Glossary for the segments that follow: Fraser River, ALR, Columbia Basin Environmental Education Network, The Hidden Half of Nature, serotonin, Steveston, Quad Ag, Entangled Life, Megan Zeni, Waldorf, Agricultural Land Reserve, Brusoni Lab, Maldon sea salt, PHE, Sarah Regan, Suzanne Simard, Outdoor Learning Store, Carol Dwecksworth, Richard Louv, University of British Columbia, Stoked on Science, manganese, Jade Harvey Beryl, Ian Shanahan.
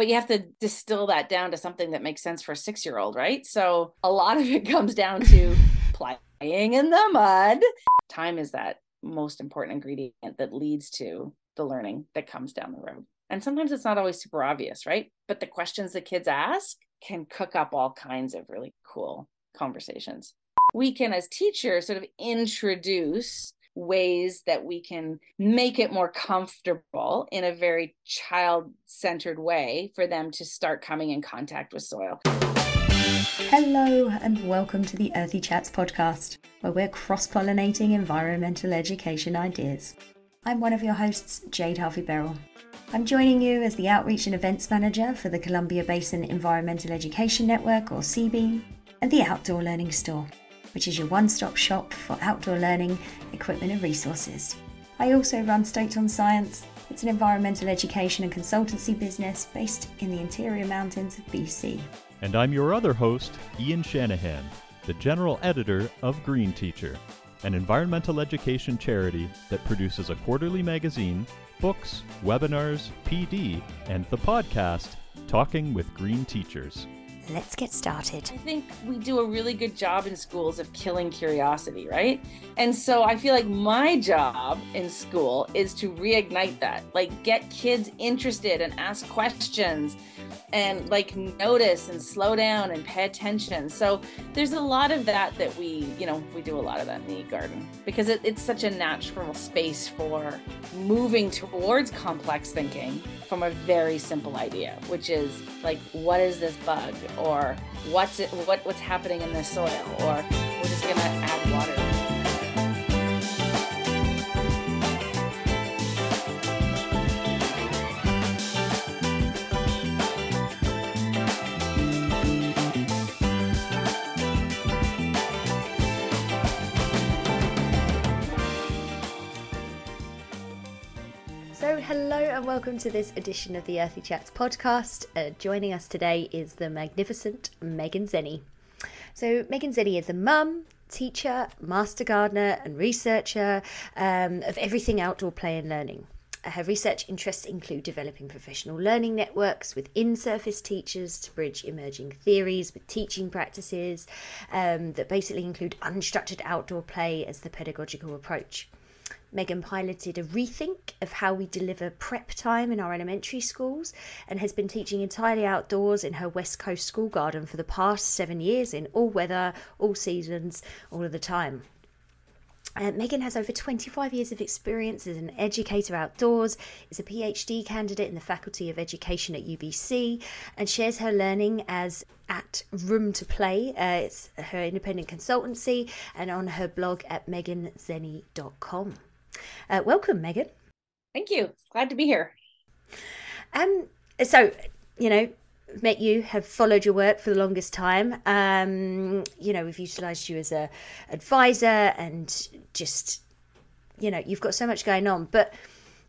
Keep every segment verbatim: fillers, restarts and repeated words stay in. but you have to distill that down to something that makes sense for a six-year-old, right? So a lot of it comes down to playing in the mud. Time is that most important ingredient that leads to the learning that comes down the road. And sometimes it's not always super obvious, right? But the questions that kids ask can cook up all kinds of really cool conversations. We can, as teachers, sort of introduce ways that we can make it more comfortable in a very child-centered way for them to start coming in contact with soil. Hello and welcome to the Earthy Chats podcast, where we're cross-pollinating environmental education ideas. I'm one of your hosts, Jade Harvey Beryl. I'm joining you as the Outreach and Events Manager for the Columbia Basin Environmental Education Network, or C B E N, and the Outdoor Learning Store, which is your one-stop shop for outdoor learning, equipment and resources. I also run Stoked on Science. It's an environmental education and consultancy business based in the interior mountains of B C. And I'm your other host, Ian Shanahan, the General Editor of Green Teacher, an environmental education charity that produces a quarterly magazine, books, webinars, P D, and the podcast, Talking with Green Teachers. Let's get started. I think we do a really good job in schools of killing curiosity, right? And so I feel like my job in school is to reignite that, like get kids interested and ask questions and like notice and slow down and pay attention. So there's a lot of that that we, you know, we do a lot of that in the garden because it, it's such a natural space for moving towards complex thinking from a very simple idea, which is like, what is this bug? Or what's it, what, what's happening in the soil? Or we're just gonna add water. And welcome to this edition of the Earthy Chats podcast. Uh, joining us today is the magnificent Megan Zeni. So Megan Zeni is a mum, teacher, master gardener and researcher um, of everything outdoor play and learning. Her research interests include developing professional learning networks with in-surface teachers to bridge emerging theories with teaching practices um, that basically include unstructured outdoor play as the pedagogical approach. Megan piloted a rethink of how we deliver prep time in our elementary schools and has been teaching entirely outdoors in her West Coast school garden for the past seven years in all weather, all seasons, all of the time. Uh, Megan has over twenty-five years of experience as an educator outdoors, is a PhD candidate in the Faculty of Education at U B C, and shares her learning as at Room to Play. Uh, it's her independent consultancy, and on her blog at Megan Zeni dot com. Uh, welcome, Megan. Thank you. Glad to be here. Um, so, you know, met you, have followed your work for the longest time. Um, you know, we've utilised you as a advisor and just, you know, you've got so much going on. But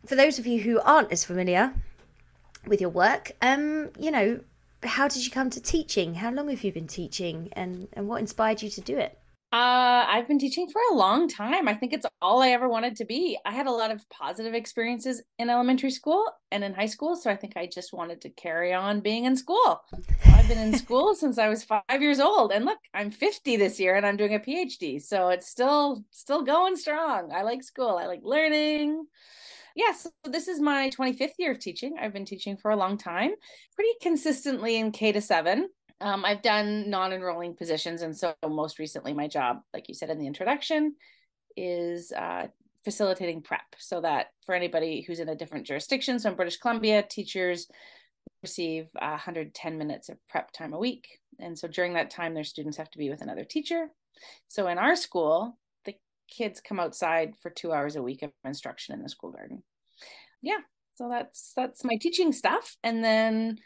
for those of you who aren't as familiar with your work, um, you know, how did you come to teaching? How long have you been teaching, and, and what inspired you to do it? Uh, I've been teaching for a long time. I think it's all I ever wanted to be. I had a lot of positive experiences in elementary school and in high school, so I think I just wanted to carry on being in school. So I've been in school since I was five years old, and look, I'm fifty this year, and I'm doing a PhD, so it's still still going strong. I like school. I like learning. Yes, yeah, so this is my twenty-fifth year of teaching. I've been teaching for a long time, pretty consistently in K to seven. Um, I've done non-enrolling positions. And so most recently, my job, like you said in the introduction, is uh, facilitating prep. So that for anybody who's in a different jurisdiction, so in British Columbia, teachers receive one hundred ten minutes of prep time a week. And so during that time, their students have to be with another teacher. So in our school, the kids come outside for two hours a week of instruction in the school garden. Yeah, so that's that's my teaching stuff. And then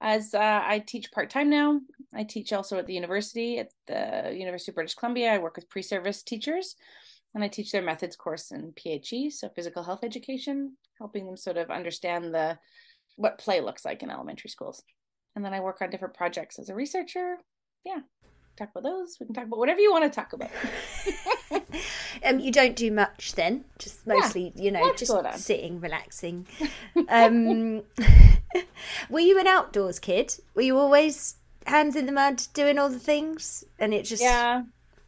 As uh, I teach part-time now, I teach also at the university, at the University of British Columbia. I work with pre-service teachers, and I teach their methods course in P H E, so physical health education, helping them sort of understand the what play looks like in elementary schools. And then I work on different projects as a researcher. Yeah, talk about those. We can talk about whatever you want to talk about. Um, you don't do much then, just mostly, yeah, you know, just order. Sitting, relaxing. Um, were you an outdoors kid? Were you always hands in the mud, doing all the things? And it just... Yeah.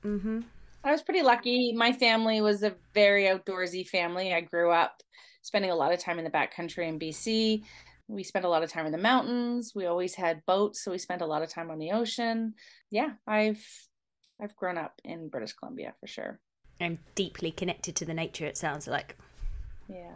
Mm-hmm. I was pretty lucky. My family was a very outdoorsy family. I grew up spending a lot of time in the backcountry in B C. We spent a lot of time in the mountains. We always had boats, so we spent a lot of time on the ocean. Yeah, I've I've grown up in British Columbia for sure. I'm deeply connected to the nature, it sounds like. Yeah.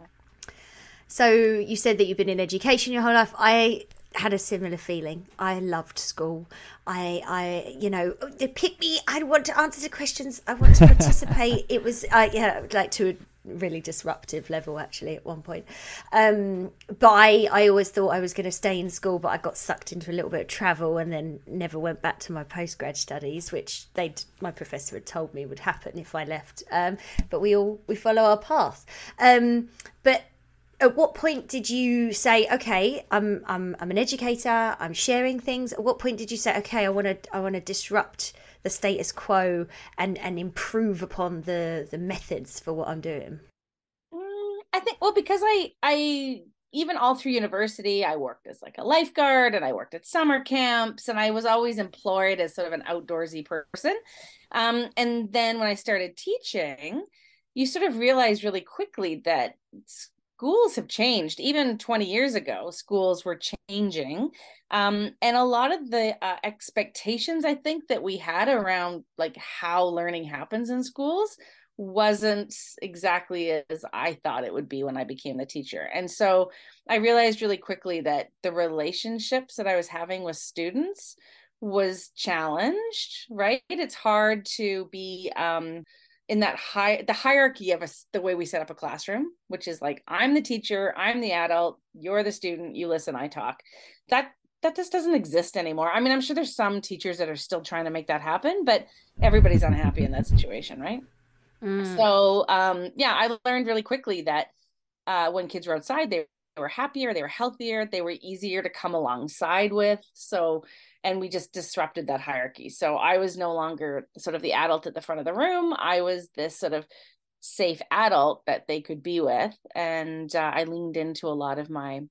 So you said that you've been in education your whole life. I had a similar feeling. I loved school. I, I, you know, they picked me. I want to answer the questions. I want to participate. It was, I, yeah, like to a really disruptive level actually at one point. Um, but I, I always thought I was going to stay in school, but I got sucked into a little bit of travel and then never went back to my postgrad studies, which they, my professor had told me would happen if I left. Um, but we all, we follow our path. Um, but at what point did you say, okay, I'm I'm I'm an educator, I'm sharing things? At what point did you say, okay, I want to I want to disrupt the status quo and, and improve upon the, the methods for what I'm doing? Mm, I think, well, because I I even all through university, I worked as like a lifeguard and I worked at summer camps and I was always employed as sort of an outdoorsy person. Um, and then when I started teaching, you sort of realize really quickly that it's, schools have changed. Even twenty years ago, schools were changing. Um, and a lot of the uh, expectations, I think, that we had around like how learning happens in schools wasn't exactly as I thought it would be when I became the teacher. And so I realized really quickly that the relationships that I was having with students was challenged, right? It's hard to be... Um, in that high, the hierarchy of us, the way we set up a classroom, which is like, I'm the teacher, I'm the adult, you're the student, you listen, I talk. That, that just doesn't exist anymore. I mean, I'm sure there's some teachers that are still trying to make that happen, but everybody's unhappy in that situation, right? Mm. So um, yeah, I learned really quickly that uh, when kids were outside, they were happier, they were healthier, they were easier to come alongside with. So, and we just disrupted that hierarchy. So I was no longer sort of the adult at the front of the room. I was this sort of safe adult that they could be with. And uh, I leaned into a lot of my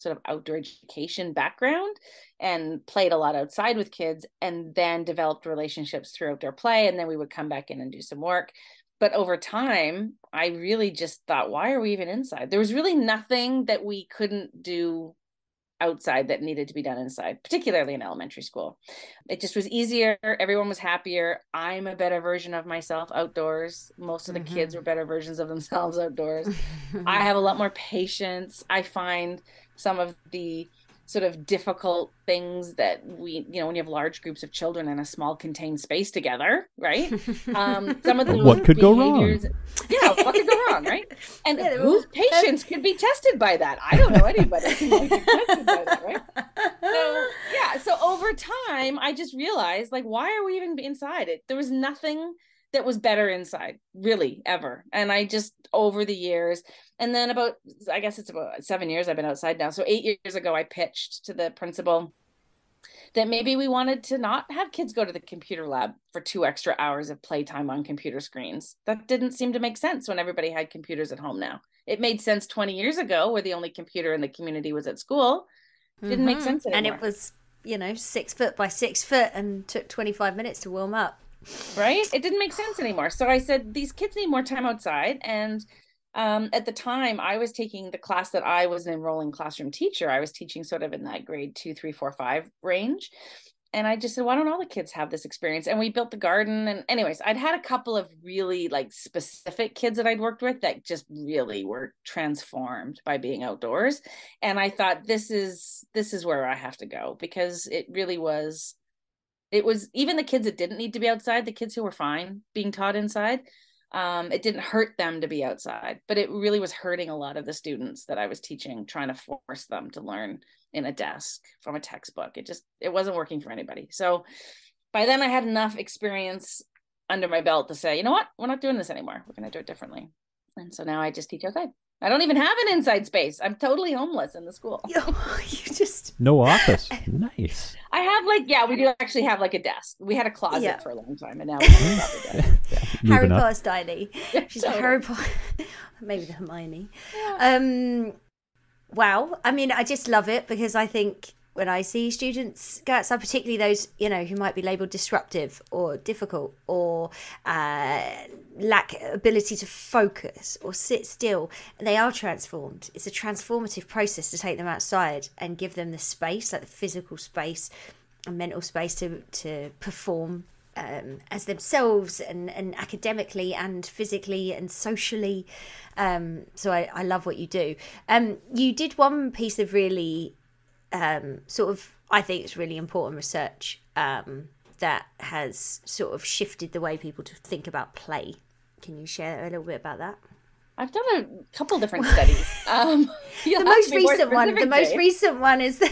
sort of outdoor education background and played a lot outside with kids and then developed relationships through outdoor play. And then we would come back in and do some work. But over time, I really just thought, why are we even inside? There was really nothing that we couldn't do outside that needed to be done inside, particularly in elementary school. It just was easier. Everyone was happier. I'm a better version of myself outdoors. Most of the mm-hmm. kids were better versions of themselves outdoors. I have a lot more patience. I find some of the sort of difficult things that we, you know, when you have large groups of children in a small contained space together, right? Um, some of those what could go wrong? Yeah, what could go wrong, right? And yeah, whose patience could be tested by that? I don't know anybody who could be tested by that, right? So yeah, so over time, I just realized, like, why are we even inside? It there was nothing that was better inside, really, ever. And I just, over the years, and then about, I guess it's about seven years I've been outside now. So eight years ago, I pitched to the principal that maybe we wanted to not have kids go to the computer lab for two extra hours of playtime on computer screens. That didn't seem to make sense when everybody had computers at home now. It made sense twenty years ago where the only computer in the community was at school. It didn't mm-hmm. make sense anymore. And it was, you know, six foot by six foot and took twenty-five minutes to warm up. Right? It didn't make sense anymore. So I said, these kids need more time outside. And um, at the time I was taking the class that I was an enrolling classroom teacher. I was teaching sort of in that grade two, three, four, five range. And I just said, why don't all the kids have this experience? And we built the garden. And anyways, I'd had a couple of really like specific kids that I'd worked with that just really were transformed by being outdoors. And I thought, this is, this is where I have to go, because it really was It was even the kids that didn't need to be outside, the kids who were fine being taught inside. Um, it didn't hurt them to be outside, but it really was hurting a lot of the students that I was teaching, trying to force them to learn in a desk from a textbook. It just, it wasn't working for anybody. So by then I had enough experience under my belt to say, you know what, we're not doing this anymore. We're going to do it differently. And so now I just teach outside. I don't even have an inside space. I'm totally homeless in the school. You just no office. Nice. I have like like, yeah, we do actually have like a desk. We had a closet yeah. for a long time, and now we have a desk. Yeah. Harry Potter's diary. She's so, like Harry Potter, maybe the Hermione. Yeah. Um, wow. I mean, I just love it, because I think when I see students go outside, particularly those, you know, who might be labelled disruptive or difficult or uh, lack ability to focus or sit still, they are transformed. It's a transformative process to take them outside and give them the space, like the physical space and mental space to, to perform um, as themselves and, and academically and physically and socially. Um, so I, I love what you do. Um, you did one piece of really... Um, sort of, I think it's really important research um, that has sort of shifted the way people to think about play. Can you share a little bit about that? I've done a couple different studies. Um, the most recent one, the most recent one is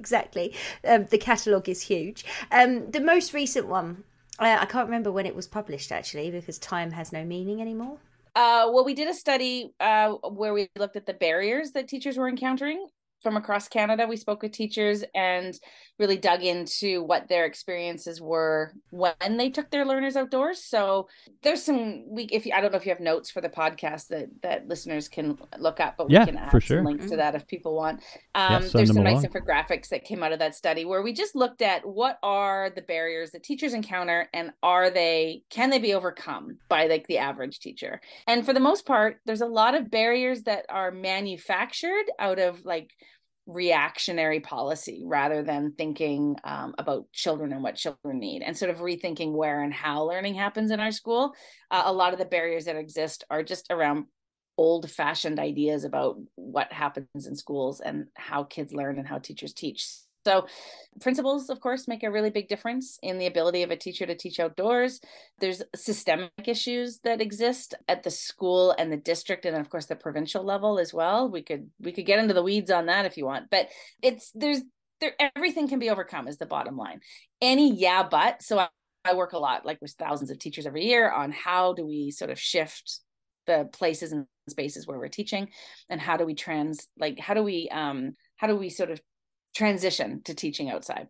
exactly um, the catalogue is huge. Um, the most recent one, uh, I can't remember when it was published actually, because time has no meaning anymore. Uh, well, we did a study uh, where we looked at the barriers that teachers were encountering from across Canada. We spoke with teachers and really dug into what their experiences were when they took their learners outdoors. So there's some, we, if you, I don't know if you have notes for the podcast that, that listeners can look up, but yeah, we can add for sure. some links to that if people want. Um, yeah, there's some nice infographics that came out of that study where we just looked at what are the barriers that teachers encounter, and are they, can they be overcome by like the average teacher? And for the most part, there's a lot of barriers that are manufactured out of like reactionary policy rather than thinking um, about children and what children need, and sort of rethinking where and how learning happens in our school. Uh, a lot of the barriers that exist are just around old-fashioned ideas about what happens in schools and how kids learn and how teachers teach. So principals, of course, make a really big difference in the ability of a teacher to teach outdoors. There's systemic issues that exist at the school and the district, and of course the provincial level as well. We could we could get into the weeds on that if you want, but it's there's there everything can be overcome is the bottom line. Any yeah, but so I, I work a lot like with thousands of teachers every year on how do we sort of shift the places and spaces where we're teaching, and how do we trans like how do we um how do we sort of transition to teaching outside.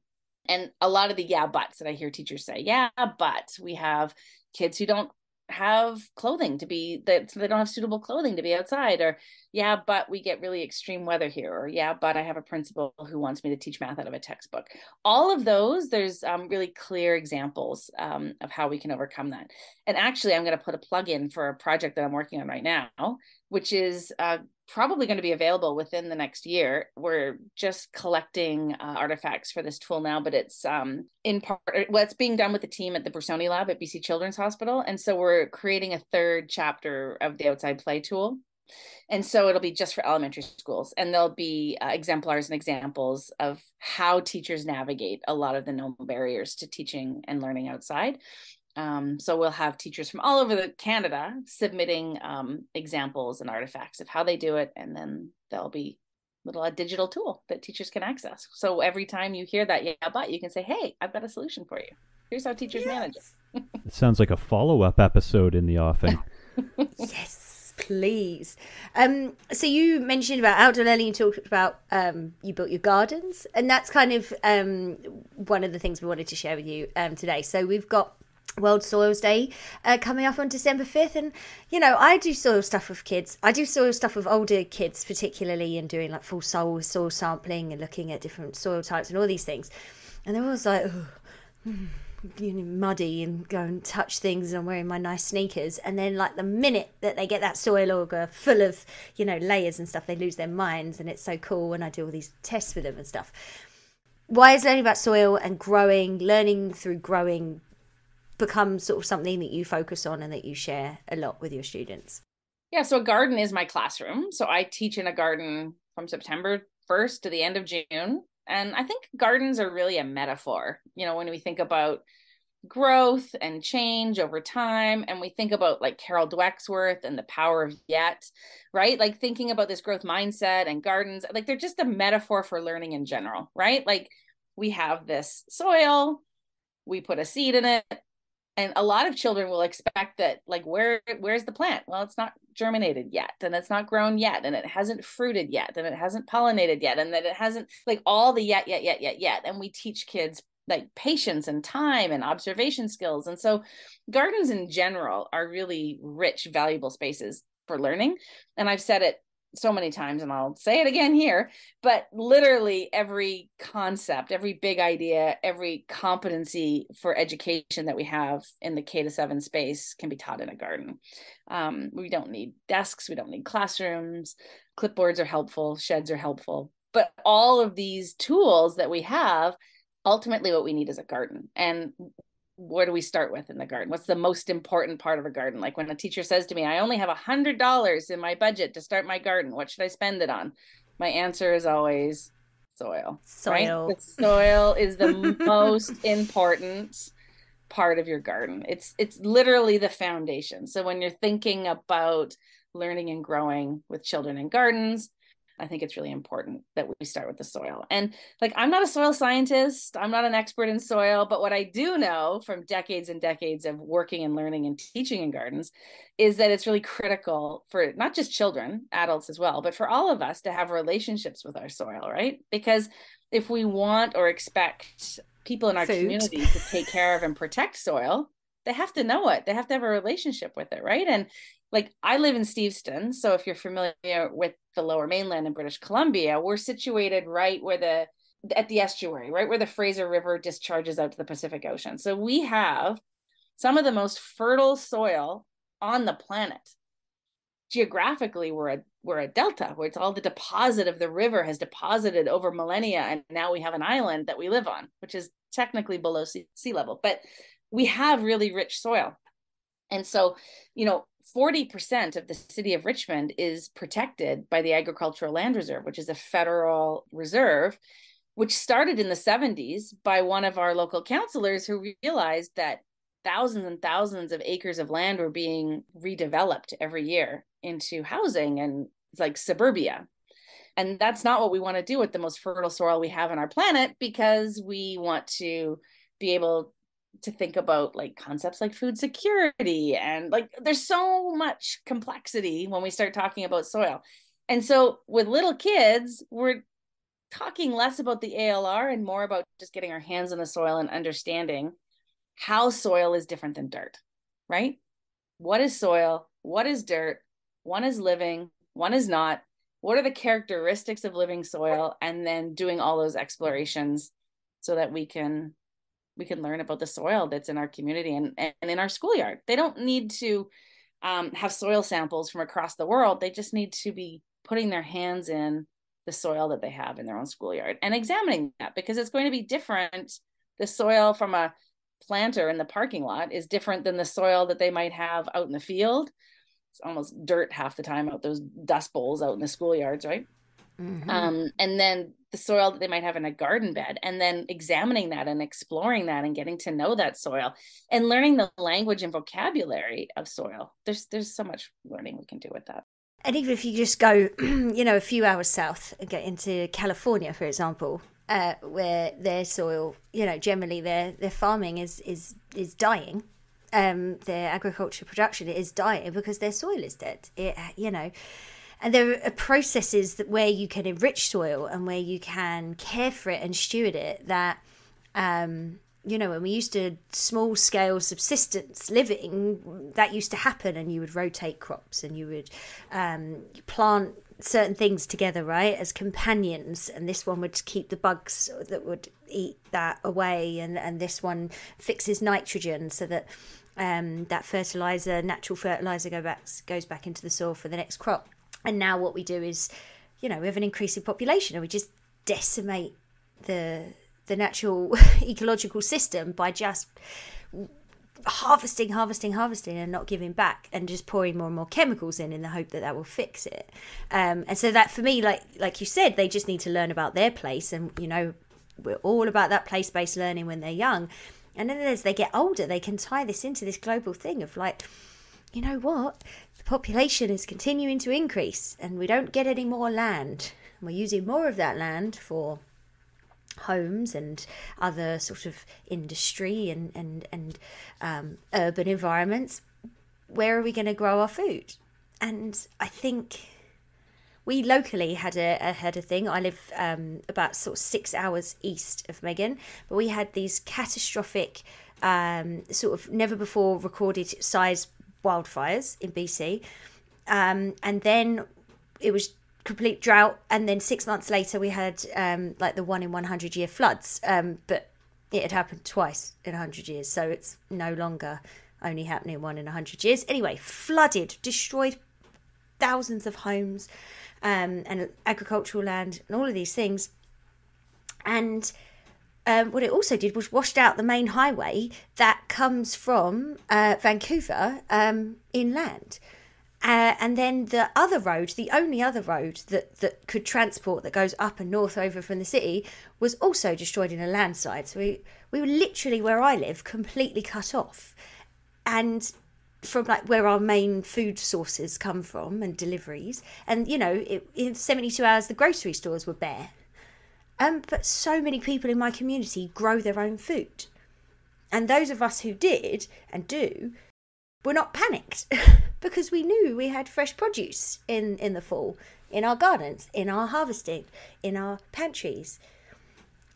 And a lot of the yeah buts that I hear teachers say, yeah, but we have kids who don't have clothing to be that so they don't have suitable clothing to be outside, or yeah, but we get really extreme weather here, or yeah, but I have a principal who wants me to teach math out of a textbook. All of those, there's um, really clear examples um, of how we can overcome that. And actually, I'm going to put a plug in for a project that I'm working on right now, which is uh, probably going to be available within the next year. We're just collecting uh, artifacts for this tool now, but it's um, in part, well, it's being done with the team at the Brusoni Lab at B C Children's Hospital. And so we're creating a third chapter of the Outside Play tool. And so it'll be just for elementary schools, and there'll be uh, exemplars and examples of how teachers navigate a lot of the known barriers to teaching and learning outside. Um, so we'll have teachers from all over the Canada submitting um, examples and artifacts of how they do it. And then there'll be little a digital tool that teachers can access. So every time you hear that, yeah, but you can say, hey, I've got a solution for you. Here's how teachers yes. manage it. It sounds like a follow-up episode in the offing. Yes, please. Um, so you mentioned about outdoor learning, you talked about um, you built your gardens, and that's kind of um, one of the things we wanted to share with you um, today. So we've got World Soils Day uh, coming up on December fifth, and you know I do soil stuff with kids. I do soil stuff with older kids particularly, and doing like full soil soil sampling and looking at different soil types and all these things, and they're always like, oh, you know, muddy, and go and touch things, and I'm wearing my nice sneakers, and then like the minute that they get that soil auger full of, you know, layers and stuff, they lose their minds, and it's so cool, and I do all these tests with them and stuff. Why is learning about soil and growing, learning through growing, become sort of something that you focus on and that you share a lot with your students? Yeah, so a garden is my classroom. So I teach in a garden from September first to the end of June. And I think gardens are really a metaphor. You know, when we think about growth and change over time, and we think about like Carol Dwecksworth and the power of yet, right? Like thinking about this growth mindset and gardens, like they're just a metaphor for learning in general, right? Like we have this soil, we put a seed in it, And a lot of children will expect that, like, where where's the plant? Well, it's not germinated yet, and it's not grown yet, and it hasn't fruited yet, and it hasn't pollinated yet, and that it hasn't, like, all the yet, yet, yet, yet, yet. And we teach kids, like, patience and time and observation skills. And so gardens in general are really rich, valuable spaces for learning. And I've said it so many times, and I'll say it again here, but literally every concept, every big idea, every competency for education that we have in the K to seven space can be taught in a garden. Um, we don't need desks. We don't need classrooms. Clipboards are helpful. Sheds are helpful. But all of these tools that we have, ultimately what we need is a garden. And where do we start with in the garden? What's the most important part of a garden? Like, when a teacher says to me, I only have a hundred dollars in my budget to start my garden, what should I spend it on? My answer is always soil. Soil. Right? The soil is the most important part of your garden. It's, it's literally the foundation. So when you're thinking about learning and growing with children in gardens, I think it's really important that we start with the soil. And, like, I'm not a soil scientist, I'm not an expert in soil, but what I do know from decades and decades of working and learning and teaching in gardens is that it's really critical for not just children, adults as well, but for all of us to have relationships with our soil, right? Because if we want or expect people in our Food. community to take care of and protect soil, they have to know it. They have to have a relationship with it, right? And, like, I live in Steveston, so if you're familiar with the Lower Mainland in British Columbia, we're situated right where the, at the estuary, right where the Fraser River discharges out to the Pacific Ocean. So we have some of the most fertile soil on the planet. Geographically, we're a, we're a delta, where it's all the deposit of the river has deposited over millennia, and now we have an island that we live on, which is technically below sea, sea level, but we have really rich soil. And so, you know, forty percent of the city of Richmond is protected by the Agricultural Land Reserve, which is a federal reserve, which started in the seventies by one of our local councillors who realized that thousands and thousands of acres of land were being redeveloped every year into housing and, like, suburbia. And that's not what we want to do with the most fertile soil we have on our planet, because we want to be able to think about, like, concepts like food security, and, like, there's so much complexity when we start talking about soil. And so with little kids, we're talking less about the A L R and more about just getting our hands on the soil and understanding how soil is different than dirt, right? What is soil? What is dirt? One is living, one is not. What are the characteristics of living soil? And then doing all those explorations so that we can we can learn about the soil that's in our community and, and in our schoolyard. They don't need to um, have soil samples from across the world. They just need to be putting their hands in the soil that they have in their own schoolyard and examining that, because it's going to be different. The soil from a planter in the parking lot is different than the soil that they might have out in the field. It's almost dirt half the time out those dust bowls out in the schoolyards, right? Mm-hmm. Um, and then the soil that they might have in a garden bed, and then examining that and exploring that and getting to know that soil and learning the language and vocabulary of soil. There's there's so much learning we can do with that. And even if you just go, you know, a few hours south and get into California, for example, uh, where their soil, you know, generally their their farming is is is dying. Um, their agriculture production is dying because their soil is dead. It, you know. And there are processes that where you can enrich soil and where you can care for it and steward it that, um, you know, when we used to small scale subsistence living, that used to happen, and you would rotate crops and you would um, plant certain things together, right, as companions, and this one would keep the bugs that would eat that away, and, and this one fixes nitrogen so that um, that fertilizer, natural fertilizer go back, goes back into the soil for the next crop. And now what we do is, you know, we have an increasing population and we just decimate the the natural ecological system by just harvesting, harvesting, harvesting and not giving back and just pouring more and more chemicals in in the hope that that will fix it. Um, and so that for me, like like you said, they just need to learn about their place. And, you know, we're all about that place-based learning when they're young. And then as they get older, they can tie this into this global thing of, like, you know what? The population is continuing to increase and we don't get any more land. We're using more of that land for homes and other sort of industry and, and, and um, urban environments, where are we going to grow our food? And I think we locally had a, a had a thing. I live um, about sort of six hours east of Megan, but we had these catastrophic, um, sort of never before recorded size wildfires in B C. Um, and then it was complete drought. And then six months later, we had um, like the one in one hundred year floods. Um, but it had happened twice in one hundred years. So it's no longer only happening one in one hundred years. Anyway, flooded, destroyed thousands of homes um, and agricultural land and all of these things. And um, what it also did was washed out the main highway that comes from uh, Vancouver um, inland. Uh, and then the other road, the only other road that, that could transport that goes up and north over from the city, was also destroyed in a landslide. So we, we were literally, where I live, completely cut off. And from like where our main food sources come from and deliveries. And, you know, it, in seventy-two hours, the grocery stores were bare. Um, but so many people in my community grow their own food. And those of us who did and do were not panicked because we knew we had fresh produce in, in the fall, in our gardens, in our harvesting, in our pantries.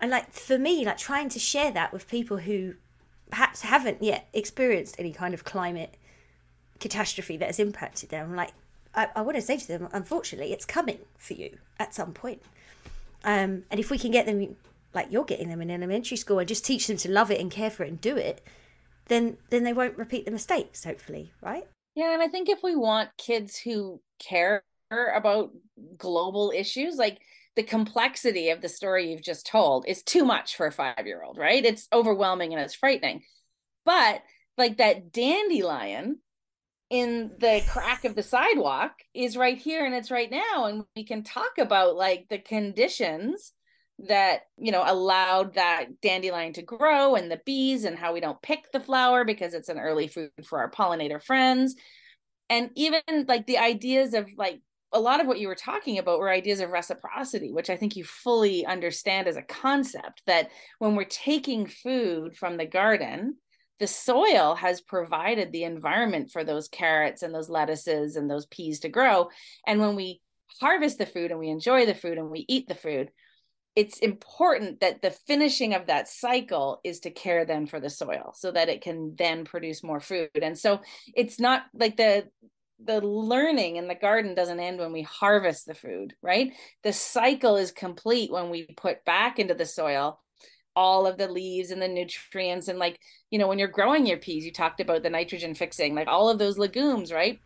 And like, for me, like trying to share that with people who perhaps haven't yet experienced any kind of climate catastrophe that has impacted them. Like, I, I want to say to them, unfortunately, it's coming for you at some point. Um, and if we can get them, like you're getting them in elementary school, and just teach them to love it and care for it and do it, then then they won't repeat the mistakes, hopefully, right? Yeah, and I think if we want kids who care about global issues, like the complexity of the story you've just told is too much for a five-year-old, right? It's overwhelming and it's frightening. But like that dandelion in the crack of the sidewalk is right here and it's right now. And we can talk about like the conditions that, you know, allowed that dandelion to grow, and the bees, and how we don't pick the flower because it's an early food for our pollinator friends. And even like the ideas of like, a lot of what you were talking about were ideas of reciprocity, which I think you fully understand as a concept, that when we're taking food from the garden, the soil has provided the environment for those carrots and those lettuces and those peas to grow. And when we harvest the food and we enjoy the food and we eat the food, it's important that the finishing of that cycle is to care then for the soil so that it can then produce more food. And so it's not like the the learning in the garden doesn't end when we harvest the food, right? The cycle is complete when we put back into the soil all of the leaves and the nutrients. And like, you know, when you're growing your peas, you talked about the nitrogen fixing, like all of those legumes, right?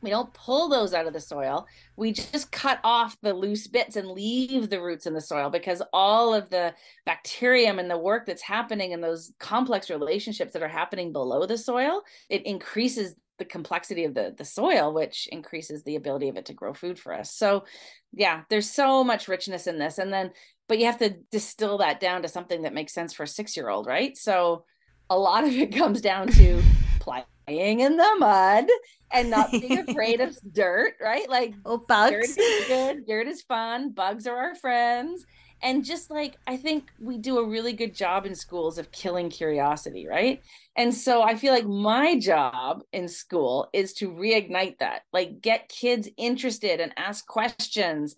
We don't pull those out of the soil. We just cut off the loose bits and leave the roots in the soil, because all of the bacterium and the work that's happening in those complex relationships that are happening below the soil, it increases the complexity of the, the soil, which increases the ability of it to grow food for us. So yeah, there's so much richness in this. And then, but you have to distill that down to something that makes sense for a six-year-old, right? So a lot of it comes down to playing in the mud and not being afraid of dirt, right? Like, oh, bugs. Dirt is good, dirt is fun, bugs are our friends. And just like, I think we do a really good job in schools of killing curiosity, right? And so I feel like my job in school is to reignite that, like get kids interested and ask questions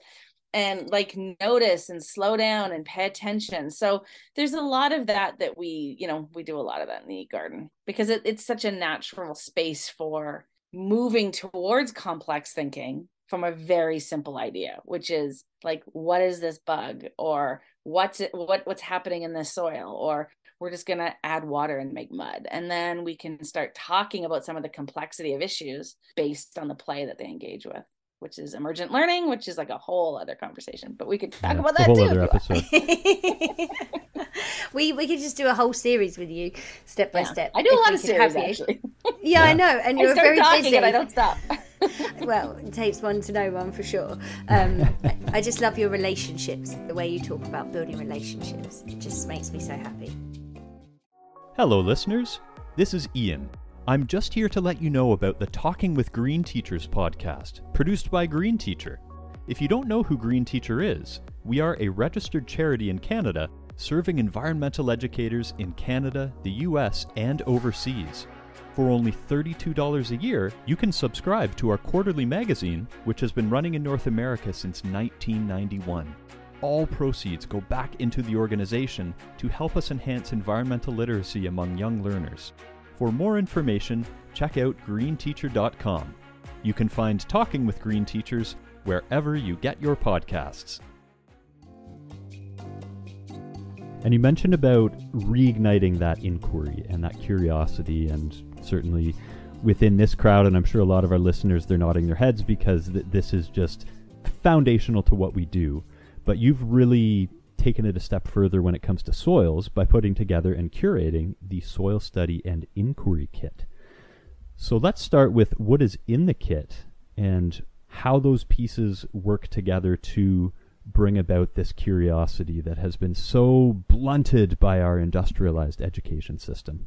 and like notice and slow down and pay attention. So there's a lot of that that we, you know, we do a lot of that in the garden, because it, it's such a natural space for moving towards complex thinking from a very simple idea, which is like, what is this bug, or what's it, what what's happening in the soil, or we're just going to add water and make mud. And then we can start talking about some of the complexity of issues based on the play that they engage with, which is emergent learning, which is like a whole other conversation, but we could talk yeah, about that a whole too. Other episode. we we could just do a whole series with you, step by yeah. step. I do a lot of series actually. Yeah, yeah, I know, and you're very talking busy. And I don't stop. Well, it takes one to know one for sure. Um, I just love your relationships, the way you talk about building relationships. It just makes me so happy. Hello, listeners. This is Ian. I'm just here to let you know about the Talking with Green Teachers podcast, produced by Green Teacher. If you don't know who Green Teacher is, we are a registered charity in Canada serving environmental educators in Canada, the U S, and overseas. For only thirty-two dollars a year, you can subscribe to our quarterly magazine, which has been running in North America since nineteen ninety-one. All proceeds go back into the organization to help us enhance environmental literacy among young learners. For more information, check out green teacher dot com. You can find Talking with Green Teachers wherever you get your podcasts. And you mentioned about reigniting that inquiry and that curiosity, and certainly within this crowd, and I'm sure a lot of our listeners, they're nodding their heads because th- this is just foundational to what we do. But you've really taken it a step further when it comes to soils by putting together and curating the Soil Study and Inquiry Kit. So let's start with what is in the kit and how those pieces work together to bring about this curiosity that has been so blunted by our industrialized education system.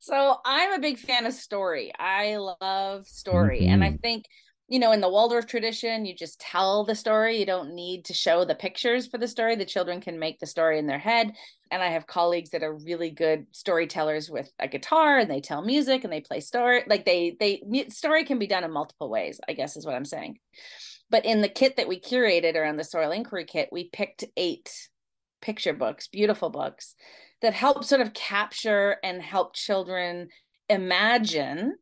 So I'm a big fan of story. I love story. Mm-hmm. And I think, you know, in the Waldorf tradition, you just tell the story. You don't need to show the pictures for the story. The children can make the story in their head. And I have colleagues that are really good storytellers with a guitar, and they tell music and they play story. Like they, they story can be done in multiple ways, I guess is what I'm saying. But in the kit that we curated around the Soil Inquiry Kit, we picked eight picture books, beautiful books, that help sort of capture and help children imagine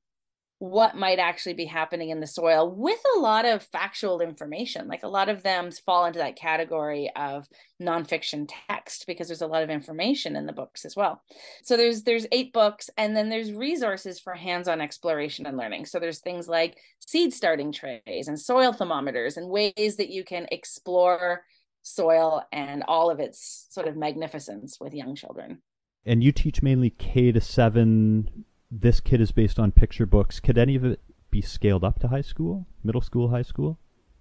what might actually be happening in the soil with a lot of factual information. Like a lot of them fall into that category of nonfiction text because there's a lot of information in the books as well. So there's there's eight books, and then there's resources for hands-on exploration and learning. So there's things like seed starting trays and soil thermometers and ways that you can explore soil and all of its sort of magnificence with young children. And you teach mainly K to seven. This kit is based on picture books. Could any of it be scaled up to high school, middle school, high school?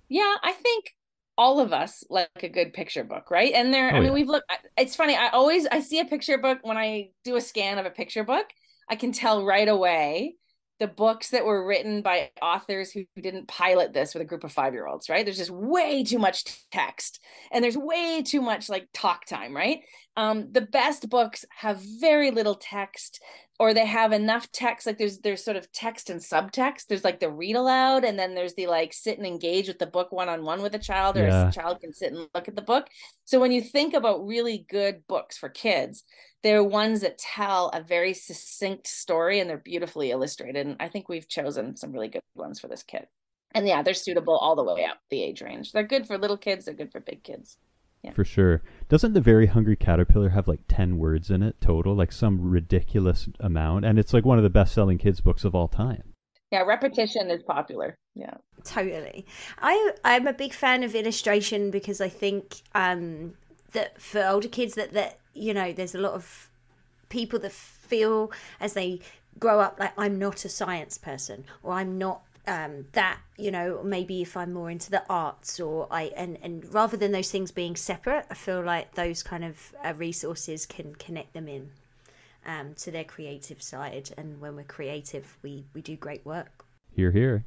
Yeah, I think all of us like a good picture book, right? And there, oh, I mean, yeah. we've looked, it's funny. I always, I see a picture book when I do a scan of a picture book, I can tell right away the books that were written by authors who didn't pilot this with a group of five-year-olds, right? There's just way too much text and there's way too much like talk time, right? Um, the best books have very little text, or they have enough text. Like there's, there's sort of text and subtext. There's like the read aloud, and then there's the like sit and engage with the book one-on-one with a child, or yeah. a child can sit and look at the book. So when you think about really good books for kids, they're ones that tell a very succinct story and they're beautifully illustrated. And I think we've chosen some really good ones for this kit. And yeah, they're suitable all the way up the age range. They're good for little kids. They're good for big kids. Yeah. For sure. Doesn't The Very Hungry Caterpillar have like ten words in it total, like some ridiculous amount? And it's like one of the best-selling kids books of all time. Yeah, repetition is popular. Yeah, totally. I, I'm a big fan of illustration because I think um, that for older kids that, that, you know, there's a lot of people that feel as they grow up like, I'm not a science person, or I'm not um that, you know, maybe if I'm more into the arts, or I and and rather than those things being separate, I feel like those kind of uh, resources can connect them in um to their creative side, and when we're creative we we do great work. Hear, hear.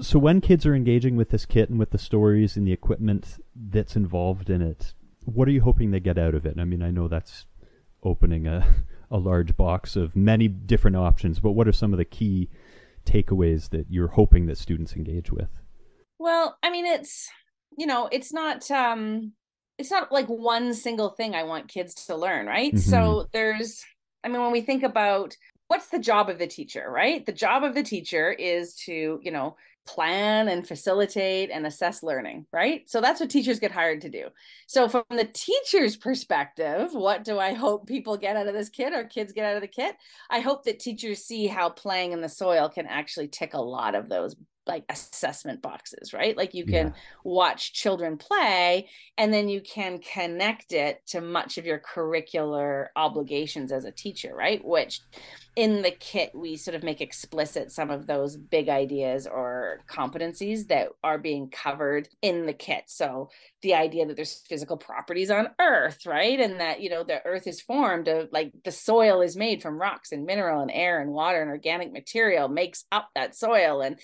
So when kids are engaging with this kit and with the stories and the equipment that's involved in it, what are you hoping they get out of it? I mean, I know that's opening a a large box of many different options, but what are some of the key takeaways that you're hoping that students engage with? Well, I mean, it's, you know, it's not, um, it's not like one single thing I want kids to learn, right? Mm-hmm. So there's, I mean, when we think about what's the job of the teacher, right? The job of the teacher is to, you know, plan and facilitate and assess learning, right? So that's what teachers get hired to do. So from the teacher's perspective, what do I hope people get out of this kit, or kids get out of the kit? I hope that teachers see how playing in the soil can actually tick a lot of those like assessment boxes, right? Like you can yeah. watch children play, and then you can connect it to much of your curricular obligations as a teacher, right? Which in the kit, we sort of make explicit some of those big ideas or competencies that are being covered in the kit. So the idea that there's physical properties on earth, right? And that, you know, the earth is formed of like the soil is made from rocks and mineral and air and water and organic material makes up that soil. And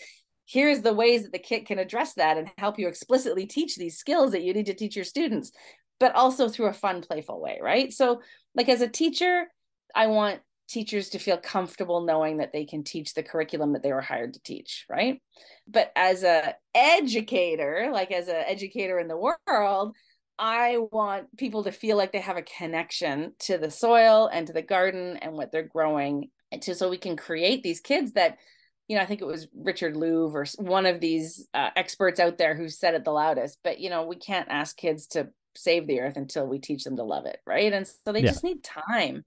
here's the ways that the kit can address that and help you explicitly teach these skills that you need to teach your students. but also through a fun, playful way, right? So like as a teacher, I want teachers to feel comfortable knowing that they can teach the curriculum that they were hired to teach, right? But as an educator, like as an educator in the world, I want people to feel like they have a connection to the soil and to the garden and what they're growing, and to, so we can create these kids that, you know, I think it was Richard Louv or one of these uh, experts out there who said it the loudest, but, you know, we can't ask kids to save the earth until we teach them to love it, right? And so they yeah. just need time.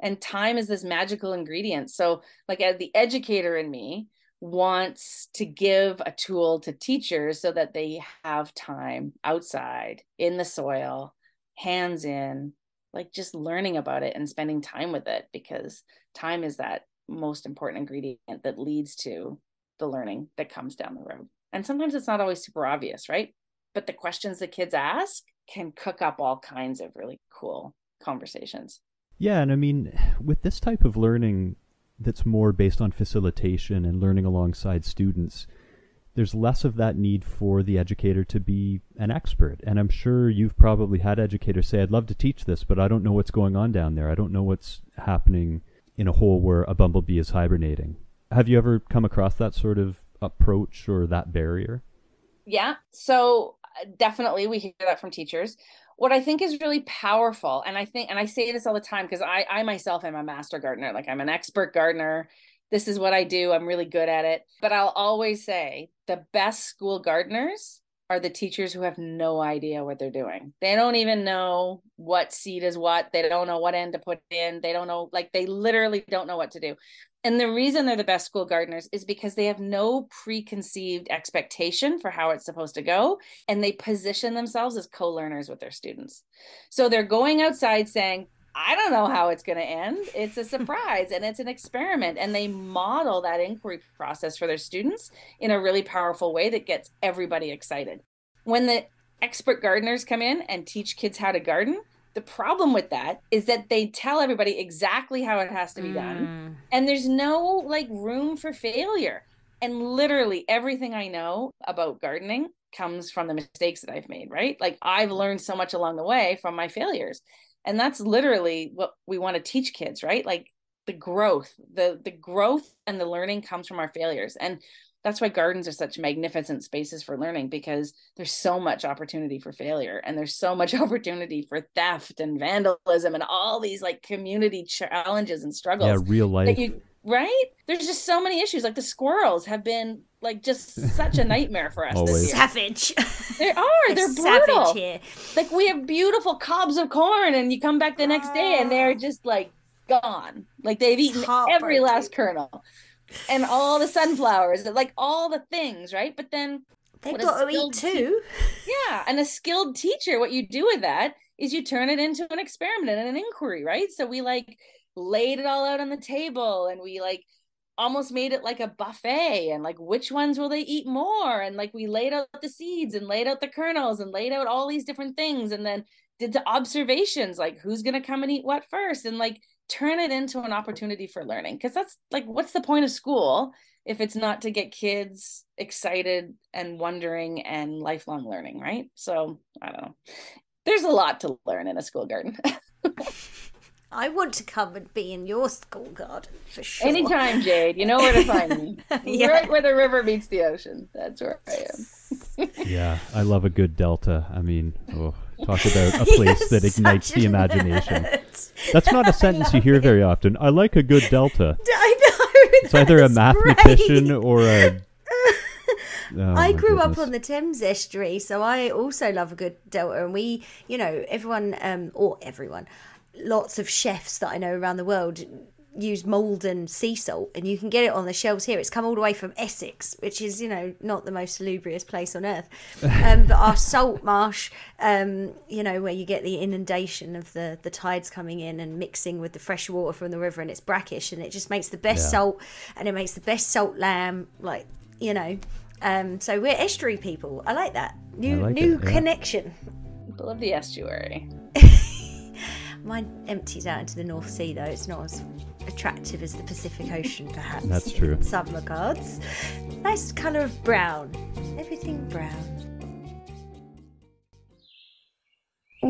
And time is this magical ingredient. So like as the educator in me wants to give a tool to teachers so that they have time outside in the soil, hands in, like just learning about it and spending time with it, because time is that most important ingredient that leads to the learning that comes down the road. And sometimes it's not always super obvious, right? But the questions the kids ask can cook up all kinds of really cool conversations. Yeah, and I mean, with this type of learning that's more based on facilitation and learning alongside students, there's less of that need for the educator to be an expert. And I'm sure you've probably had educators say, I'd love to teach this, but I don't know what's going on down there. I don't know what's happening in a hole where a bumblebee is hibernating. Have you ever come across that sort of approach or that barrier? Yeah, so definitely we hear that from teachers. What I think is really powerful, and I think, and I say this all the time, because I, I myself am a master gardener, like I'm an expert gardener. This is what I do. I'm really good at it. But I'll always say the best school gardeners are the teachers who have no idea what they're doing. They don't even know what seed is what. They don't know what end to put in. They don't know, like they literally don't know what to do. And the reason they're the best school gardeners is because they have no preconceived expectation for how it's supposed to go. And they position themselves as co-learners with their students. So they're going outside saying, I don't know how it's going to end. It's a surprise and it's an experiment. And they model that inquiry process for their students in a really powerful way that gets everybody excited. When the expert gardeners come in and teach kids how to garden, the problem with that is that they tell everybody exactly how it has to be done. Mm. And there's no like room for failure. And literally everything I know about gardening comes from the mistakes that I've made, right? Like I've learned so much along the way from my failures. And that's literally what we want to teach kids, right? Like the growth, the the growth and the learning comes from our failures. And that's why gardens are such magnificent spaces for learning, because there's so much opportunity for failure and there's so much opportunity for theft and vandalism and all these like community challenges and struggles. Yeah, real life. That you, right? There's just so many issues. Like the squirrels have been like just such a nightmare for us this year. Savage. They are. They're brutal. Here. Like we have beautiful cobs of corn and you come back the next day and they're just like gone. Like they've eaten every last kernel. And all the sunflowers, like all the things, right? But then they've got to eat too. Te- yeah. And a skilled teacher, what you do with that is you turn it into an experiment and an inquiry, right? So we like laid it all out on the table and we like almost made it like a buffet and like which ones will they eat more? And like we laid out the seeds and laid out the kernels and laid out all these different things and then did the observations, like who's going to come and eat what first? And like turn it into an opportunity for learning, because that's like, what's the point of school if it's not to get kids excited and wondering and lifelong learning, right? So I don't know. There's a lot to learn in a school garden. I want to come and be in your school garden for sure. Anytime, Jade. You know where to find me. Yeah. Right where the river meets the ocean. That's where I am. Yeah, I love a good delta. I mean, oh. Talk about a place that ignites the imagination. Nerd. That's not a sentence you hear it. very often. I like a good delta. I know. It's either a mathematician great. or a... Oh, I grew goodness. up on the Thames estuary, so I also love a good delta. And we, you know, everyone, um, or everyone, lots of chefs that I know around the world use Maldon sea salt, and you can get it on the shelves here. It's come all the way from Essex, which is, you know, not the most salubrious place on earth. Um, but our salt marsh, um, you know, where you get the inundation of the, the tides coming in and mixing with the fresh water from the river, and it's brackish, and it just makes the best yeah. salt, and it makes the best salt lamb, like, you know. Um, so we're estuary people. I like that. New, like new it, yeah. connection. I love the estuary. Mine empties out into the North Sea, though. It's not as attractive as the Pacific Ocean, perhaps. That's true. In some regards. Nice colour of brown. Everything brown.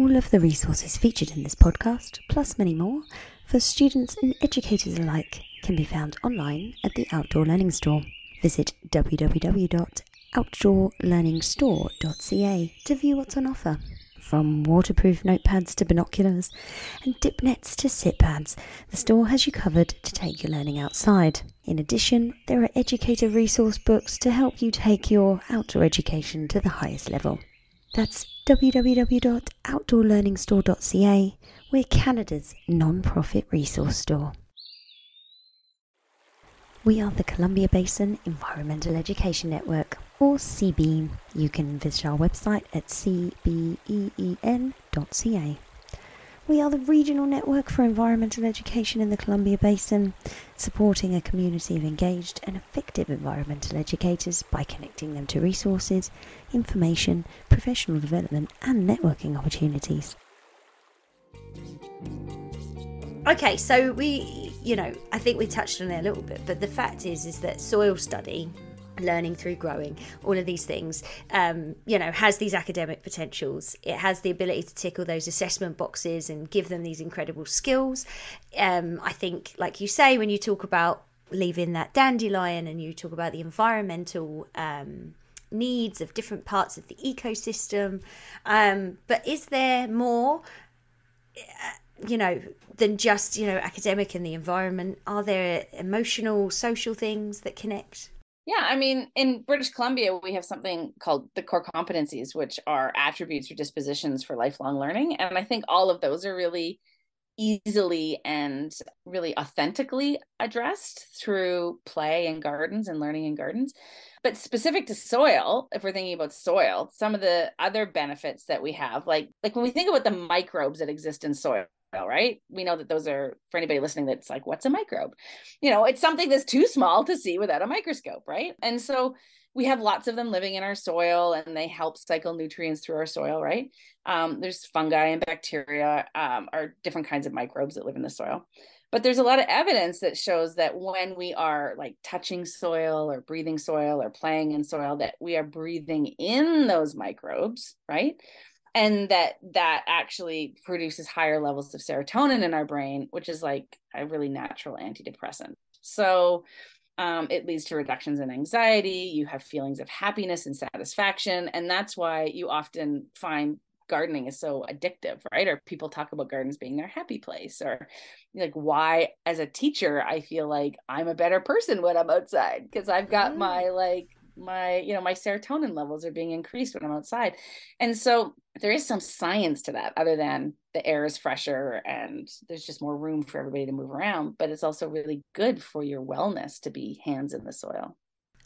all of the resources featured in this podcast, plus many more, for students and educators alike, can be found online at the Outdoor Learning Store. Visit w w w dot outdoor learning store dot c a to view what's on offer. From waterproof notepads to binoculars, and dip nets to sit pads, the store has you covered to take your learning outside. In addition, there are educator resource books to help you take your outdoor education to the highest level. That's w w w dot outdoor learning store dot c a. We're Canada's non-profit resource store. We are the Columbia Basin Environmental Education Network, or C B E N. You can visit our website at c b e e n dot c a. We are the regional network for environmental education in the Columbia Basin, supporting a community of engaged and effective environmental educators by connecting them to resources, information, professional development, and networking opportunities. Okay, so we, you know, I think we touched on it a little bit, but the fact is, is that soil study, learning through growing, all of these things, um, you know, has these academic potentials. It has the ability to tick all those assessment boxes and give them these incredible skills. Um, I think, like you say, when you talk about leaving that dandelion and you talk about the environmental um, needs of different parts of the ecosystem, um, but is there more, you know, than just, you know, academic and the environment? Are there emotional, social things that connect? Yeah, I mean, in British Columbia, we have something called the core competencies, which are attributes or dispositions for lifelong learning. And I think all of those are really easily and really authentically addressed through play in gardens and learning in gardens. But specific to soil, if we're thinking about soil, some of the other benefits that we have, like like when we think about the microbes that exist in soil, right? We know that those are, for anybody listening that's like, what's a microbe? You know, it's something that's too small to see without a microscope, right? And so we have lots of them living in our soil, and they help cycle nutrients through our soil, right? Um, there's fungi and bacteria, um, are different kinds of microbes that live in the soil. But there's a lot of evidence that shows that when we are like touching soil or breathing soil or playing in soil, that we are breathing in those microbes, right? And that that actually produces higher levels of serotonin in our brain, which is like a really natural antidepressant. So um, it leads to reductions in anxiety. You have feelings of happiness and satisfaction. And that's why you often find gardening is so addictive, right? Or people talk about gardens being their happy place, or like why as a teacher, I feel like I'm a better person when I'm outside, because I've got mm. my like my, you know, my serotonin levels are being increased when I'm outside. And so there is some science to that, other than the air is fresher and there's just more room for everybody to move around. But it's also really good for your wellness to be hands in the soil.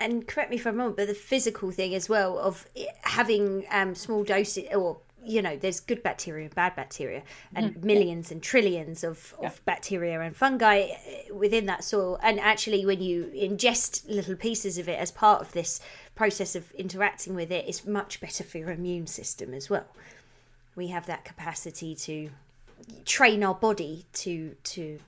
And correct me if I'm wrong, but the physical thing as well of having um, small doses, or you know, there's good bacteria and bad bacteria, and mm, millions yeah. and trillions of, of yeah. bacteria and fungi within that soil. And actually, when you ingest little pieces of it as part of this process of interacting with it, it's much better for your immune system as well. We have that capacity to train our body to to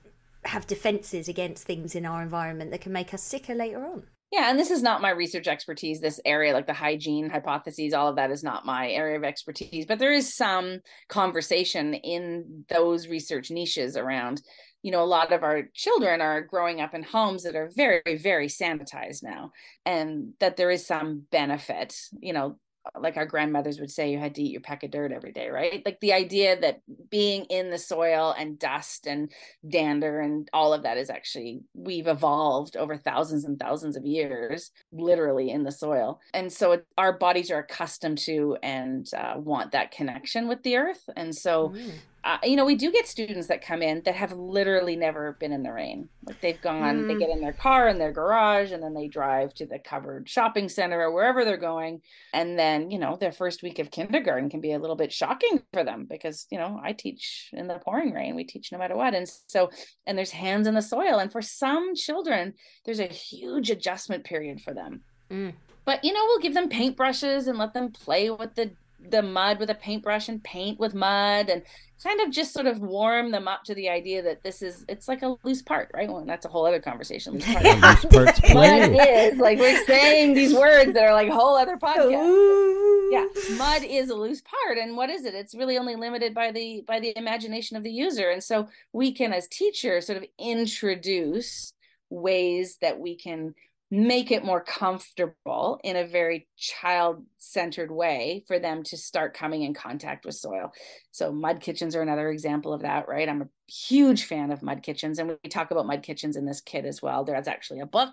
have defenses against things in our environment that can make us sicker later on. Yeah, and this is not my research expertise, this area, like the hygiene hypotheses, all of that is not my area of expertise, but there is some conversation in those research niches around, you know, a lot of our children are growing up in homes that are very, very sanitized now, and that there is some benefit, you know, like our grandmothers would say, you had to eat your peck of dirt every day, right? Like the idea that being in the soil and dust and dander and all of that is actually, we've evolved over thousands and thousands of years, literally in the soil. And so it, our bodies are accustomed to and uh, want that connection with the earth. And so, mm. uh, you know, we do get students that come in that have literally never been in the rain. Like they've gone, mm. they get in their car in their garage, and then they drive to the covered shopping center or wherever they're going. And then, And, you know, their first week of kindergarten can be a little bit shocking for them because, you know, I teach in the pouring rain, we teach no matter what. And so, and there's hands in the soil. And for some children, there's a huge adjustment period for them. Mm. But, you know, we'll give them paintbrushes and let them play with the the mud with a paintbrush and paint with mud, and kind of just sort of warm them up to the idea that this is, it's like a loose part, right? Well, that's a whole other conversation. Loose part. Yeah. Loose mud is, like, we're saying these words that are like a whole other podcast. Ooh. Yeah. Mud is a loose part. And what is it? It's really only limited by the, by the imagination of the user. And so we can, as teachers, sort of introduce ways that we can make it more comfortable in a very child-centered way for them to start coming in contact with soil. So mud kitchens are another example of that, right? I'm a huge fan of mud kitchens, and we talk about mud kitchens in this kit as well. There's actually a book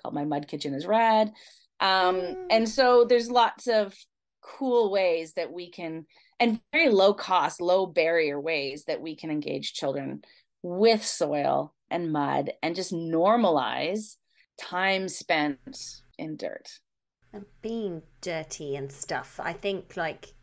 called My Mud Kitchen is Red. Um, and so there's lots of cool ways that we can, and very low cost, low barrier ways that we can engage children with soil and mud and just normalize time spent in dirt and being dirty and stuff. I think, like,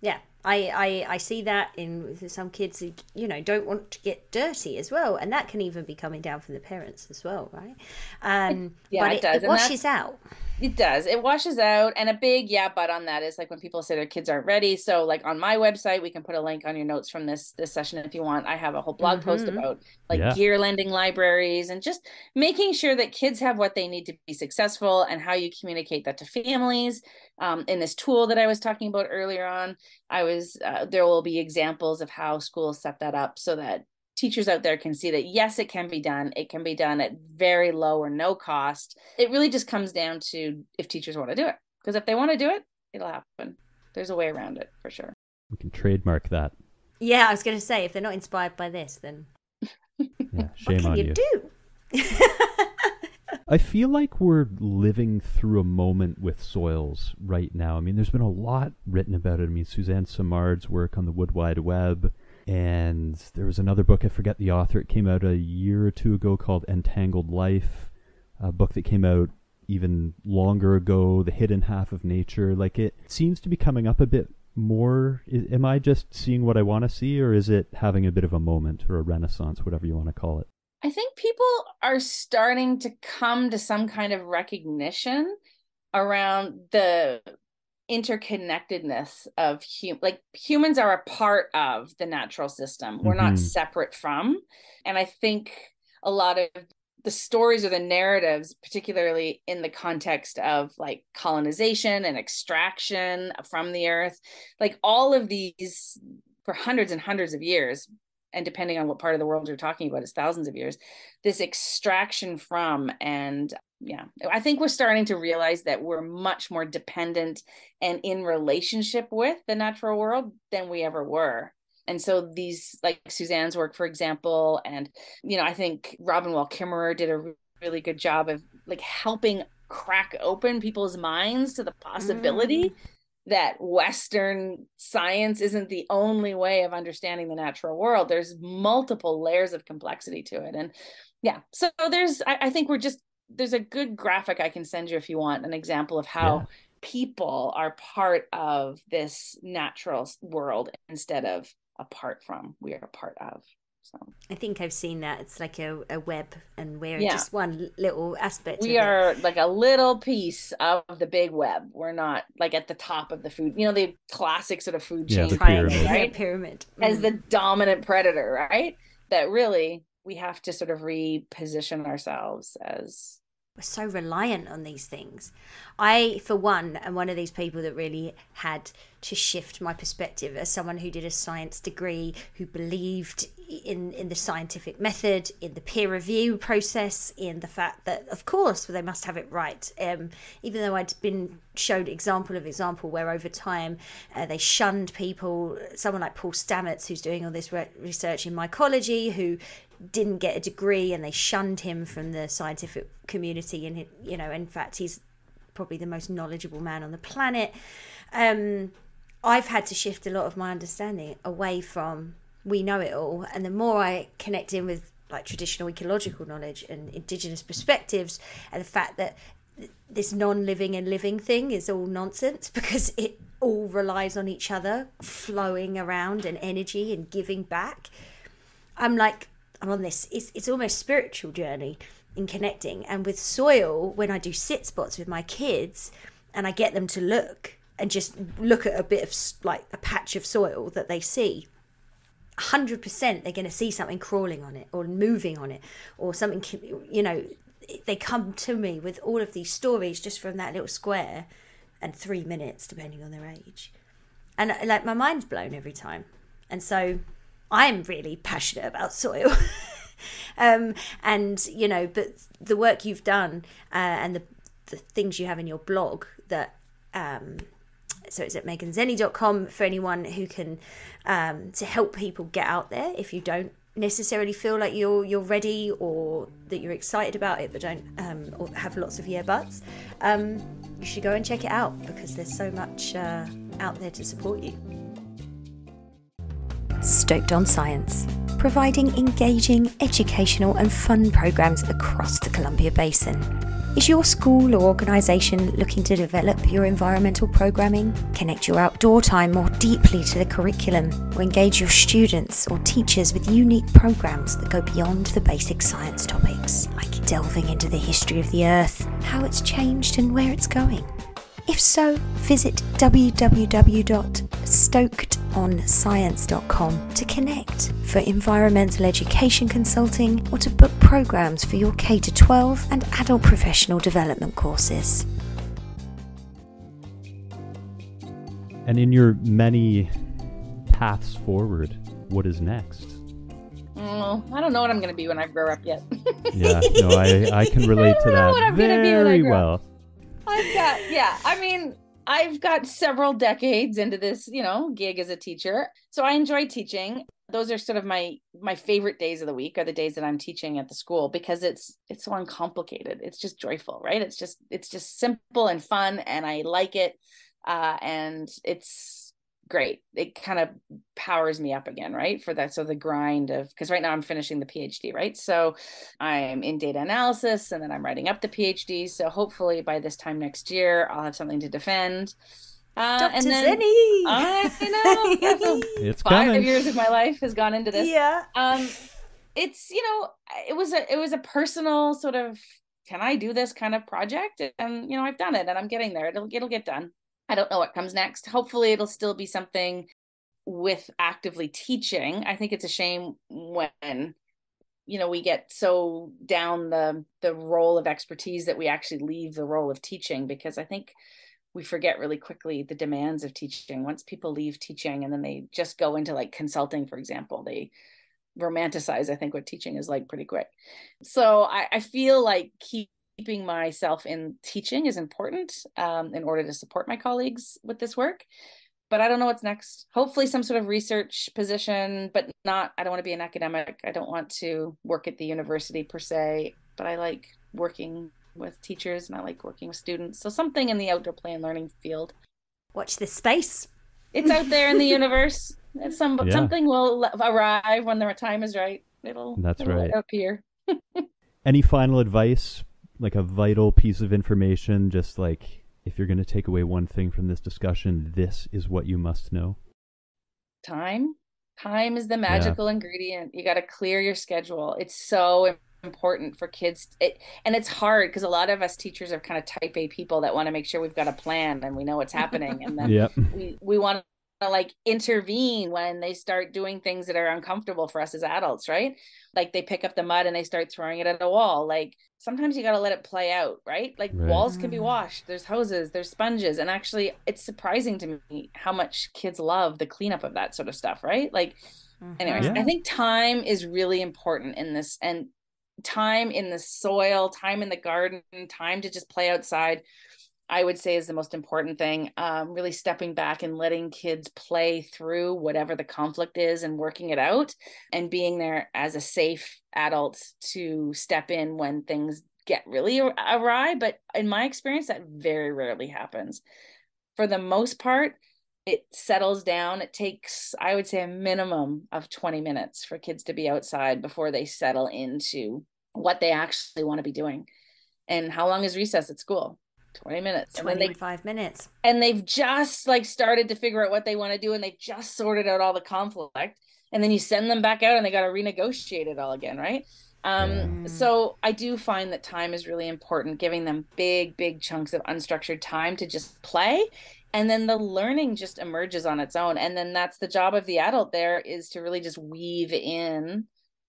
yeah, I, I I see that in some kids who, you know, don't want to get dirty as well, and that can even be coming down from the parents as well, right? Um, yeah, but it, it does. It washes out. It does. It washes out, and a big yeah, but on that is like when people say their kids aren't ready. So, like, on my website, we can put a link on your notes from this this session if you want. I have a whole blog mm-hmm. post about like yeah. gear lending libraries and just making sure that kids have what they need to be successful and how you communicate that to families. Um, in this tool that I was talking about earlier on, I was uh, there will be examples of how schools set that up so that teachers out there can see that, yes, it can be done. It can be done at very low or no cost. It really just comes down to if teachers want to do it, because if they want to do it, it'll happen. There's a way around it for sure. We can trademark that. Yeah, I was going to say, if they're not inspired by this, then yeah, shame what can on you, you do? I feel like we're living through a moment with soils right now. I mean, there's been a lot written about it. I mean, Suzanne Simard's work on the Wood Wide Web. And there was another book, I forget the author, it came out a year or two ago called Entangled Life, a book that came out even longer ago, The Hidden Half of Nature. Like, it seems to be coming up a bit more. Am I just seeing what I want to see, or is it having a bit of a moment or a renaissance, whatever you want to call it? I think people are starting to come to some kind of recognition around the interconnectedness of hum- like humans are a part of the natural system. We're mm-hmm. not separate from. And I think a lot of the stories or the narratives, particularly in the context of like colonization and extraction from the earth, like all of these for hundreds and hundreds of years, and depending on what part of the world you're talking about, it's thousands of years, this extraction from, and yeah, I think we're starting to realize that we're much more dependent and in relationship with the natural world than we ever were. And so these, like Suzanne's work, for example, and, you know, I think Robin Wall Kimmerer did a really good job of like helping crack open people's minds to the possibility mm. that Western science isn't the only way of understanding the natural world. There's multiple layers of complexity to it. And yeah, so there's, I, I think we're just, there's a good graphic I can send you if you want, an example of how yeah. people are part of this natural world instead of apart from, we are a part of. So I think I've seen that. It's like a, a web, and we're yeah. just one little aspect. We of are it. Like a little piece of the big web. We're not like at the top of the food, you know, the classic sort of food yeah, chain triangle, right? The pyramid. Mm. As the dominant predator, right? That really, we have to sort of reposition ourselves as... We're so reliant on these things. I, for one, am one of these people that really had to shift my perspective as someone who did a science degree, who believed in, in the scientific method, in the peer review process, in the fact that, of course, they must have it right. Um, even though I'd been showed example of example where over time uh, they shunned people, someone like Paul Stamets, who's doing all this re- research in mycology, who didn't get a degree, and they shunned him from the scientific community. And, you know, in fact, he's probably the most knowledgeable man on the planet. Um, I've had to shift a lot of my understanding away from we know it all. And the more I connect in with like traditional ecological knowledge and indigenous perspectives, and the fact that this non-living and living thing is all nonsense, because it all relies on each other flowing around and energy and giving back. I'm like, I'm on this, it's, it's almost spiritual journey in connecting. And with soil, when I do sit spots with my kids and I get them to look and just look at a bit of like a patch of soil that they see, one hundred percent they're going to see something crawling on it or moving on it or something, you know. They come to me with all of these stories just from that little square and three minutes, depending on their age. And like my mind's blown every time. And so I'm really passionate about soil. um, and, you know, but the work you've done uh, and the, the things you have in your blog that, um, so it's at Megan Zeni dot com for anyone who can, um, to help people get out there if you don't necessarily feel like you're you're ready or that you're excited about it but don't um or have lots of yeah buts, um you should go and check it out because there's so much uh, out there to support you. Stoked on Science, providing engaging, educational and fun programs across the Columbia Basin. Is your school or organisation looking to develop your environmental programming, connect your outdoor time more deeply to the curriculum, or engage your students or teachers with unique programmes that go beyond the basic science topics, like delving into the history of the Earth, how it's changed and where it's going? If so, visit w w w dot stoked on science dot com to connect for environmental education consulting or to book programs for your K through twelve and adult professional development courses. And in your many paths forward, what is next? Mm, I don't know what I'm going to be when I grow up yet. Yeah, no, I, I can relate I to that very well. I've got, yeah, I mean, I've got several decades into this, you know, gig as a teacher. So I enjoy teaching. Those are sort of my, my favorite days of the week are the days that I'm teaching at the school because it's, it's so uncomplicated. It's just joyful, right? It's just, it's just simple and fun and I like it. Uh, and it's great. It kind of powers me up again, right? For that. So the grind of, because right now I'm finishing the PhD, right? So I'm in data analysis and then I'm writing up the PhD. So hopefully by this time next year, I'll have something to defend. Uh, Doctor and then, Zeni. I know. It's five coming. years of my life has gone into this. Yeah. Um, it's, you know, it was a, it was a personal sort of, can I do this kind of project? And, you know, I've done it and I'm getting there. It'll, it'll get done. I don't know what comes next. Hopefully it'll still be something with actively teaching. I think it's a shame when, you know, we get so down the, the role of expertise that we actually leave the role of teaching, because I think we forget really quickly the demands of teaching. Once people leave teaching and then they just go into like consulting, for example, they romanticize, I think, what teaching is like pretty quick. So I, I feel like keep keeping myself in teaching is important um, in order to support my colleagues with this work. But I don't know what's next. Hopefully some sort of research position, but not, I don't want to be an academic. I don't want to work at the university per se, but I like working with teachers and I like working with students. So something in the outdoor play and learning field. Watch this space. It's out there in the universe. Some, yeah. Something will arrive when the time is right. It'll, That's it'll right. appear. Any final advice? Like a vital piece of information, just like if you're going to take away one thing from this discussion, this is what you must know. Time. Time is the magical yeah. ingredient. You got to clear your schedule. It's so important for kids. It, and it's hard because a lot of us teachers are kind of type A people that want to make sure we've got a plan and we know what's happening. And then yep. we, we want to like intervene when they start doing things that are uncomfortable for us as adults, right? Like they pick up the mud and they start throwing it at a wall. Like sometimes you got to let it play out, right? Like right. walls can be washed. There's hoses, there's sponges. And actually it's surprising to me how much kids love the cleanup of that sort of stuff, right? Like mm-hmm. anyways, yeah. I think time is really important in this, and time in the soil, time in the garden, time to just play outside, I would say is the most important thing. Um, really stepping back and letting kids play through whatever the conflict is and working it out and being there as a safe adult to step in when things get really awry. But in my experience, that very rarely happens. For the most part, it settles down. It takes, I would say, a minimum of twenty minutes for kids to be outside before they settle into what they actually want to be doing. And how long is recess at school? twenty minutes. twenty-five minutes. And they've just like started to figure out what they want to do. And they've just sorted out all the conflict. And then you send them back out and they got to renegotiate it all again. Right. Um, mm. So I do find that time is really important, giving them big, big chunks of unstructured time to just play And then the learning just emerges on its own. And then that's the job of the adult there, is to really just weave in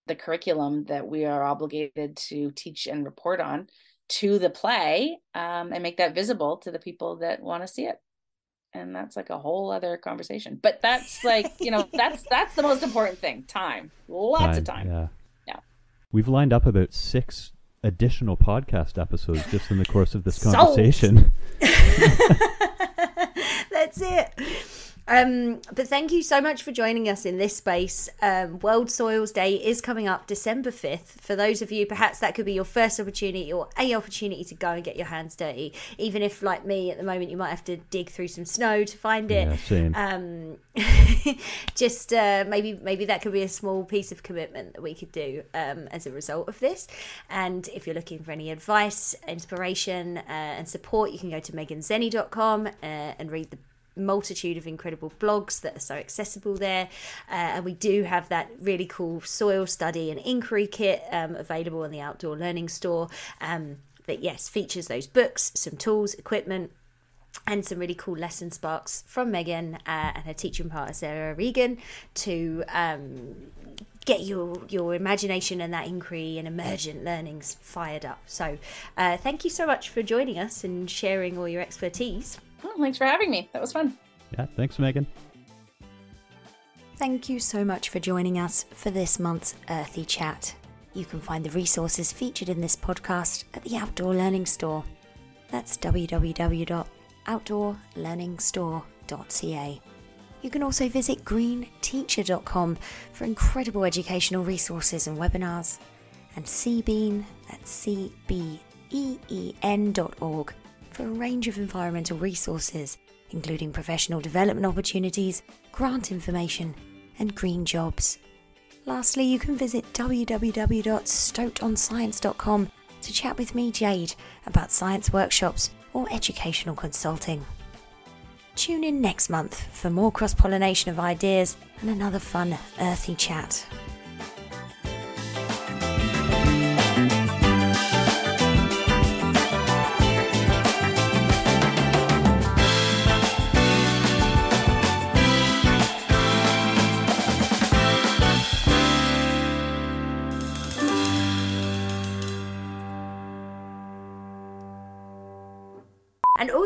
the curriculum that we are obligated to teach and report on to the play, um, and make that visible to the people that want to see it. And that's like a whole other conversation. But that's like, you know, that's that's the most important thing. Time. Lots time, of time. Yeah. yeah. We've lined up about six additional podcast episodes just in the course of this conversation. That's it. Um, but thank you so much for joining us in this space. Um, World Soils Day is coming up December fifth. For those of you, perhaps that could be your first opportunity or a opportunity to go and get your hands dirty. Even if, like me at the moment, you might have to dig through some snow to find it. Yeah, same. Um, just uh, maybe maybe that could be a small piece of commitment that we could do um, as a result of this. And if you're looking for any advice, inspiration, uh, and support, you can go to Megan Zeni dot com uh, and read the multitude of incredible blogs that are so accessible there, uh, and we do have that really cool soil study and inquiry kit um, available in the Outdoor Learning Store um, that yes features those books, some tools, equipment, and some really cool lesson sparks from Megan uh, and her teaching partner Sarah Regan to um, get your your imagination and that inquiry and emergent learnings fired up. So uh, thank you so much for joining us and sharing all your expertise. Well, thanks for having me. That was fun. Yeah, thanks, Megan. Thank you so much for joining us for this month's Earthy Chat. You can find the resources featured in this podcast at the Outdoor Learning Store. That's w w w dot outdoor learning store dot c a. You can also visit green teacher dot com for incredible educational resources and webinars, and C Bean, that's C B E E N dot org, for a range of environmental resources, including professional development opportunities, grant information, and green jobs. Lastly, you can visit w w w dot stoked on science dot com to chat with me, Jade, about science workshops or educational consulting. Tune in next month for more cross-pollination of ideas and another fun, earthy chat.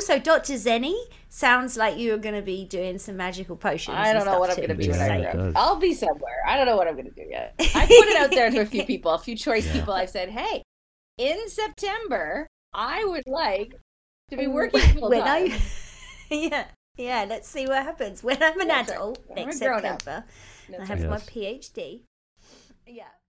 So, Doctor Zeni, sounds like you're going to be doing some magical potions. I don't know what I'm going to be doing. I'll be somewhere. I don't know what I'm going to do yet. I put it out there to a few people, a few choice yeah. people. I've said, hey, in September, I would like to be working full when time. I... yeah, yeah. Let's see what happens when I'm an yeah, adult right. next September. I have right. my PhD. Yeah.